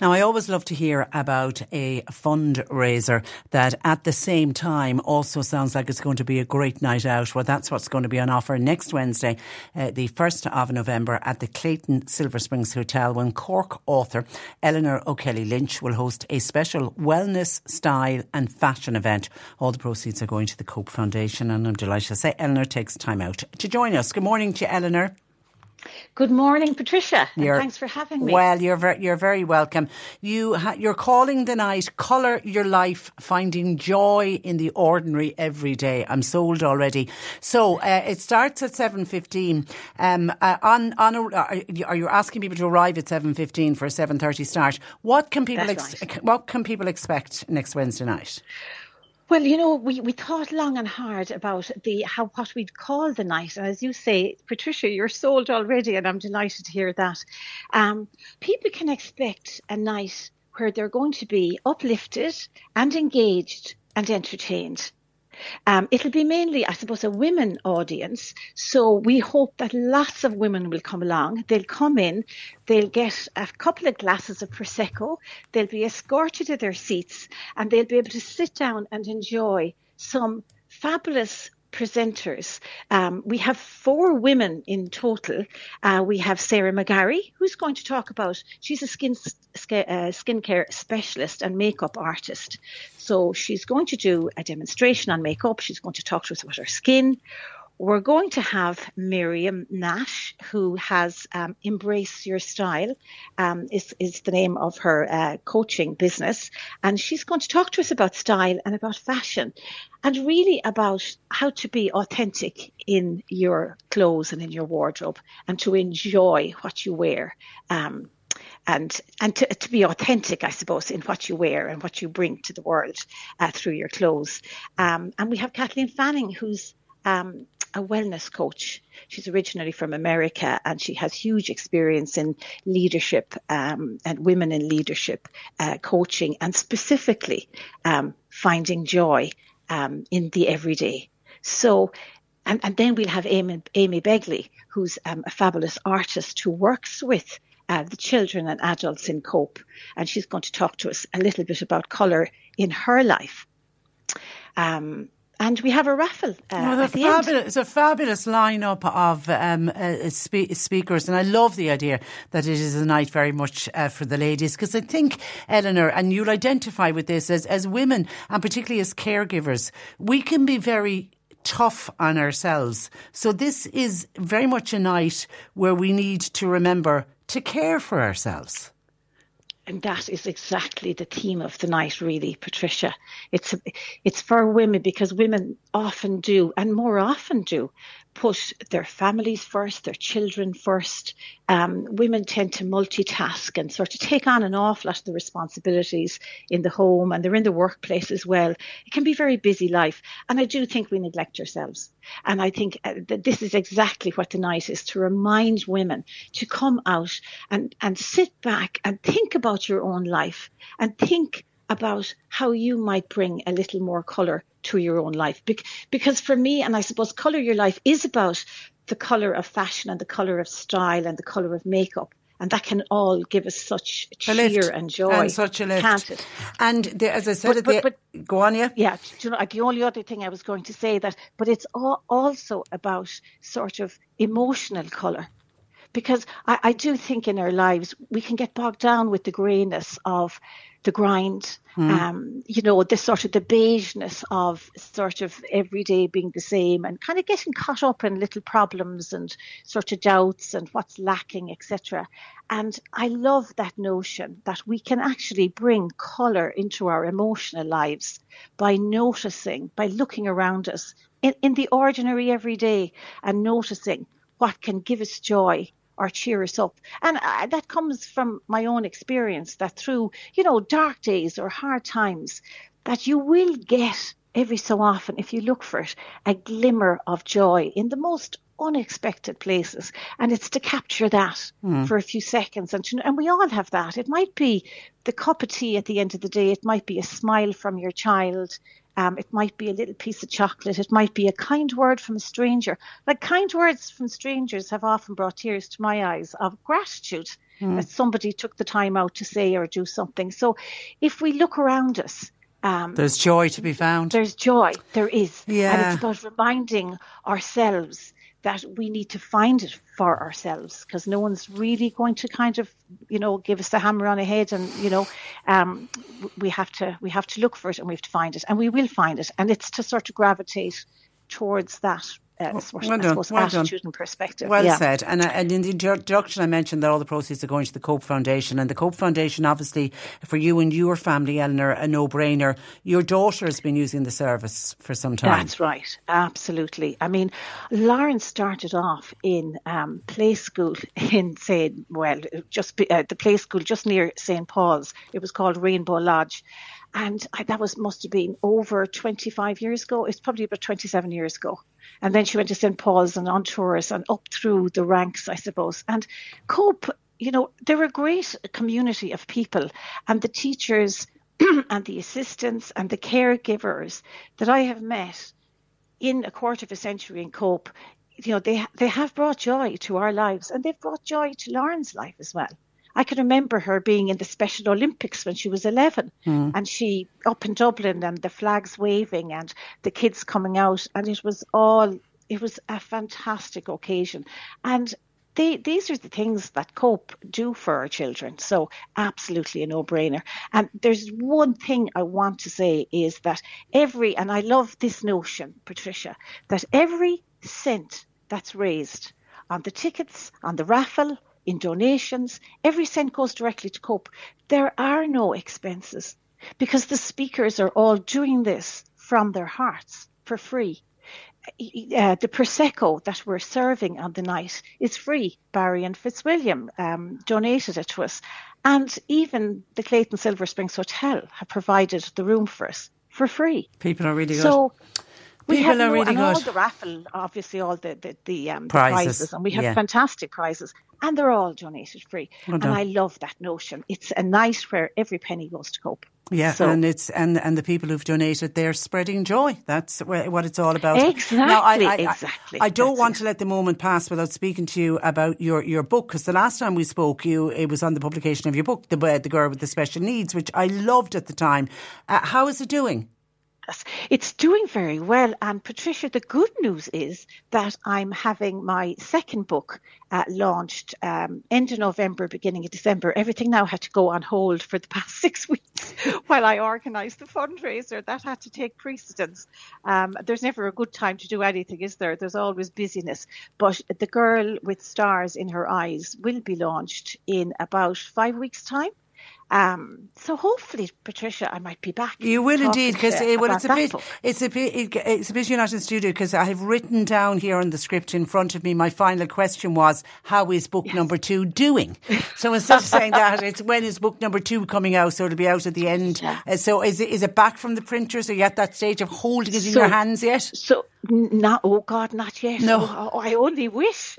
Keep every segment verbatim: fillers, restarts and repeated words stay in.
Now, I always love to hear about a fundraiser that at the same time also sounds like it's going to be a great night out. Well, that's what's going to be on offer next Wednesday, uh, the first of November at the Clayton Silver Springs Hotel, when Cork author Eleanor O'Kelly Lynch will host a special wellness, style and fashion event. All the proceeds are going to the Cope Foundation, and I'm delighted to say Eleanor takes time out to join us. Good morning to you, Eleanor. Good morning, Patricia, and you're, thanks for having me. Well, you're very, you're very welcome. You ha- you're calling the night Colour Your Life, Finding Joy in the Ordinary Every Day. I'm sold already. So uh, it starts at seven fifteen. Um, uh, on, on a, are, you, are you asking people to arrive at seven fifteen for a seven thirty start? What can people ex- right. What can people expect next Wednesday night? Well, you know, we, we thought long and hard about the how what we'd call the night. And as you say, Patricia, you're sold already, and I'm delighted to hear that. Um, people can expect a night where they're going to be uplifted and engaged and entertained. Um, it'll be mainly, I suppose, a women audience. So we hope that lots of women will come along. They'll come in, they'll get a couple of glasses of Prosecco, they'll be escorted to their seats, and they'll be able to sit down and enjoy some fabulous presenters. Um, we have four women in total. Uh, we have Sarah McGarry, who's going to talk about, she's a skin uh, skincare specialist and makeup artist. So she's going to do a demonstration on makeup. She's going to talk to us about her skin. We're going to have Miriam Nash, who has um, Embrace Your Style, um, is, is the name of her uh, coaching business. And she's going to talk to us about style and about fashion, and really about how to be authentic in your clothes and in your wardrobe, and to enjoy what you wear, um, and and to, to be authentic, I suppose, in what you wear and what you bring to the world uh, through your clothes. Um, and we have Kathleen Fanning, who's um a wellness coach. She's originally from America, and she has huge experience in leadership um, and women in leadership uh, coaching, and specifically um, finding joy um, in the everyday. So, and, and then we'll have Amy, Amy Begley, who's um, a fabulous artist who works with uh, the children and adults in Cope. And she's going to talk to us a little bit about colour in her life. Um, And we have a raffle. Uh, well, at the fabulous, end. It's a fabulous lineup of um, uh, spe- speakers, and I love the idea that it is a night very much uh, for the ladies, because I think, Eleanor, and you'll identify with this, as as women and particularly as caregivers, we can be very tough on ourselves. So this is very much a night where we need to remember to care for ourselves. And that is exactly the theme of the night, really, Patricia. It's it's for women, because women often do, and more often do, put their families first, their children first. Um, women tend to multitask and sort of take on an awful lot of the responsibilities in the home, and they're in the workplace as well. It can be a very busy life. And I do think we neglect ourselves. And I think that this is exactly what the night is, to remind women to come out and, and sit back and think about your own life and think about how you might bring a little more colour to your own life. Be- because for me, and I suppose colour your life is about the colour of fashion and the colour of style and the colour of makeup. And that can all give us such cheer and joy. And such a lift. Can't it? And the, as I said, but, but, the, but, go on, yeah. Yeah, you know, the only other thing I was going to say that, but it's all also about sort of emotional colour. Because I, I do think in our lives, we can get bogged down with the greyness of the grind, mm. um, you know, the sort of the beigeness of sort of every day being the same, and kind of getting caught up in little problems and sort of doubts and what's lacking, et cetera. And I love that notion that we can actually bring colour into our emotional lives by noticing, by looking around us in, in the ordinary everyday and noticing what can give us joy or cheer us up. And uh, that comes from my own experience, that through, you know, dark days or hard times, that you will get every so often, if you look for it, a glimmer of joy in the most unexpected places. And it's to capture that mm. for a few seconds. And, and we all have that. It might be the cup of tea at the end of the day. It might be a smile from your child. Um, it might be a little piece of chocolate. It might be a kind word from a stranger. Like, kind words from strangers have often brought tears to my eyes of gratitude mm. that somebody took the time out to say or do something. So if we look around us, Um, there's joy to be found. There's joy. There is. Yeah. And it's about reminding ourselves that we need to find it for ourselves, because no one's really going to kind of, you know, give us the hammer on the head, and, you know, um, we have to we have to look for it, and we have to find it, and we will find it. And it's to sort of gravitate towards that. Uh, sort of, well done, I suppose, well attitude done. And perspective. Well yeah. said. And, and in the introduction I mentioned that all the proceeds are going to the Cope Foundation, and the Cope Foundation, obviously, for you and your family, Eleanor, a no-brainer. Your daughter has been using the service for some time. That's right, absolutely. I mean, Lauren started off in um, play school in Saint, well, just be, uh, the play school just near Saint Paul's. It was called Rainbow Lodge. And I, that was must have been over twenty-five years ago. It's probably about twenty-seven years ago. And then she went to Saint Paul's and on tours and up through the ranks, I suppose. And Cope, you know, they're a great community of people, and the teachers and the assistants and the caregivers that I have met in a quarter of a century in Cope, you know, they they have brought joy to our lives, and they've brought joy to Lauren's life as well. I can remember her being in the Special Olympics when she was eleven mm. and she up in Dublin, and the flags waving and the kids coming out, and it was all, it was a fantastic occasion. And they, these are the things that Cope do for our children. So absolutely a no-brainer. And there's one thing I want to say is that every, and I love this notion, Patricia, that every cent that's raised on the tickets, on the raffle, in donations, every cent goes directly to Cope. There are no expenses, because the speakers are all doing this from their hearts for free. Uh, the Prosecco that we're serving on the night is free. Barry and Fitzwilliam um, donated it to us. And even the Clayton Silver Springs Hotel have provided the room for us for free. People are really good. So, We People have no, really and good. all the raffle, obviously, all the the, the, um, prizes. the prizes, and we have yeah. fantastic prizes, and they're all donated free. Well and I love that notion. It's a night where every penny goes to Cope. Yeah, so. and it's and, and the people who've donated, they're spreading joy. That's what it's all about. Exactly. Now, I, I, exactly. I, I don't That's want it. to let the moment pass without speaking to you about your, your book, because the last time we spoke, you it was on the publication of your book, The, uh, the Girl with the Special Needs, which I loved at the time. Uh, how is it doing? It's doing very well. And Patricia, the good news is that I'm having my second book uh, launched um, end of November, beginning of December. Everything now had to go on hold for the past six weeks while I organised the fundraiser. That had to take precedence. Um, there's never a good time to do anything, is there? There's always busyness. But The Girl with Stars in Her Eyes will be launched in about five weeks' time. Um, so hopefully, Patricia, I might be back. You will indeed, because well, it's a bit, book. it's a bit, it's a bit united in studio, because I have written down here on the script in front of me. My final question was, "How is book yes. number two doing?" So instead of saying that, it's when is book number two coming out? So it'll be out at the end. Yeah. Uh, so is it is it back from the printers? Are you at that stage of holding it in so, your hands yet? So not, oh God, not yet. No, oh, oh, I only wish.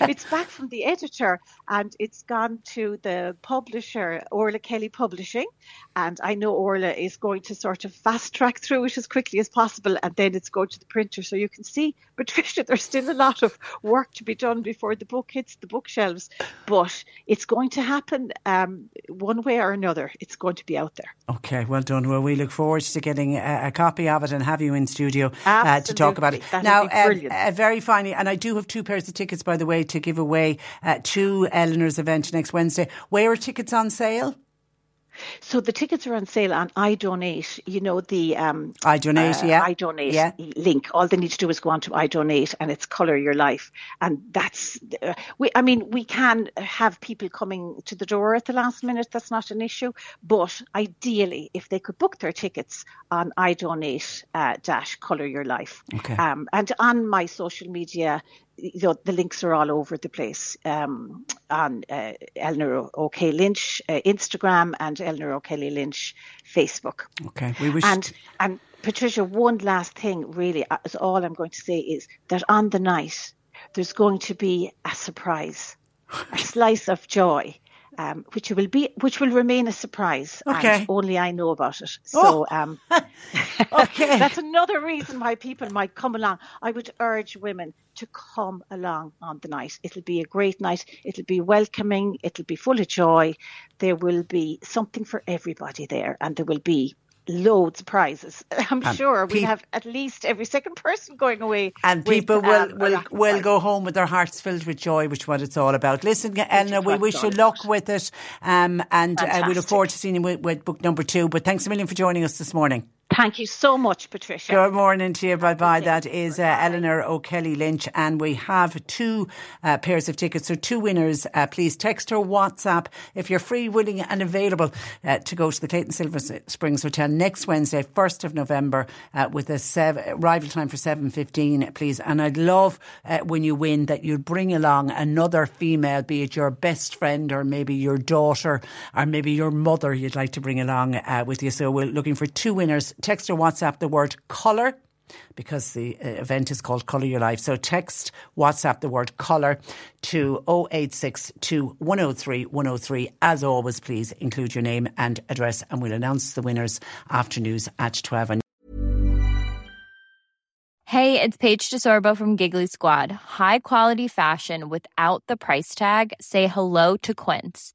It's back from the editor, and it's gone to the publisher, Orla Kelly Publishing, and I know Orla is going to sort of fast track through it as quickly as possible, and then it's going to the printer. So you can see, Patricia, there's still a lot of work to be done before the book hits the bookshelves, but it's going to happen um, one way or another. It's going to be out there. Okay, well done. Well, we look forward to getting a, a copy of it and have you in studio uh, to talk about it. That'd now, um, uh, very finally, and I do have two pairs of tickets, by the way, to give away uh, to Eleanor's event next Wednesday. Where are tickets on sale? So the tickets are on sale on iDonate, you know, the um, iDonate, uh, yeah. iDonate yeah. link. All they need to do is go on to iDonate, and it's Colour Your Life. And that's, uh, we. I mean, we can have people coming to the door at the last minute. That's not an issue. But ideally, if they could book their tickets on iDonate uh, dash Colour Your Life. Okay. Um, and on my social media, you know, the links are all over the place um, on uh, Eleanor O'Kelly Lynch uh, Instagram and Eleanor O'Kelly Lynch Facebook. Okay, we wish. And and Patricia, one last thing, really, is all I'm going to say is that on the night there's going to be a surprise, a slice of joy. Um, which will be, which will remain a surprise, okay. and only I know about it. So, oh. um, okay, that's another reason why people might come along. I would urge women to come along on the night. It'll be a great night. It'll be welcoming. It'll be full of joy. There will be something for everybody there, and there will be loads of prizes. I'm um, sure we pe- have at least every second person going away. And with, people will um, will, will go home with their hearts filled with joy, which is what it's all about. Listen, Eleanor, we wish you luck with it. Um, and uh, we look forward to seeing you with, with book number two. But thanks a million for joining us this morning. Thank you so much, Patricia. Good morning to you. Bye-bye. Okay. That is uh, Eleanor O'Kelly Lynch. And we have two uh, pairs of tickets. So two winners. Uh, please text or WhatsApp if you're free, willing and available uh, to go to the Clayton Silver Springs Hotel next Wednesday, first of November, uh, with a seven, arrival time for seven fifteen, please. And I'd love uh, when you win that you'd bring along another female, be it your best friend or maybe your daughter or maybe your mother you'd like to bring along uh, with you. So we're looking for two winners. Text or WhatsApp the word colour, because the event is called Colour Your Life. So text, WhatsApp the word colour to oh eight six two, one oh three, one oh three. As always, please include your name and address, and we'll announce the winners after news at twelve. Hey, it's Paige DeSorbo from Giggly Squad. High quality fashion without the price tag. Say hello to Quince.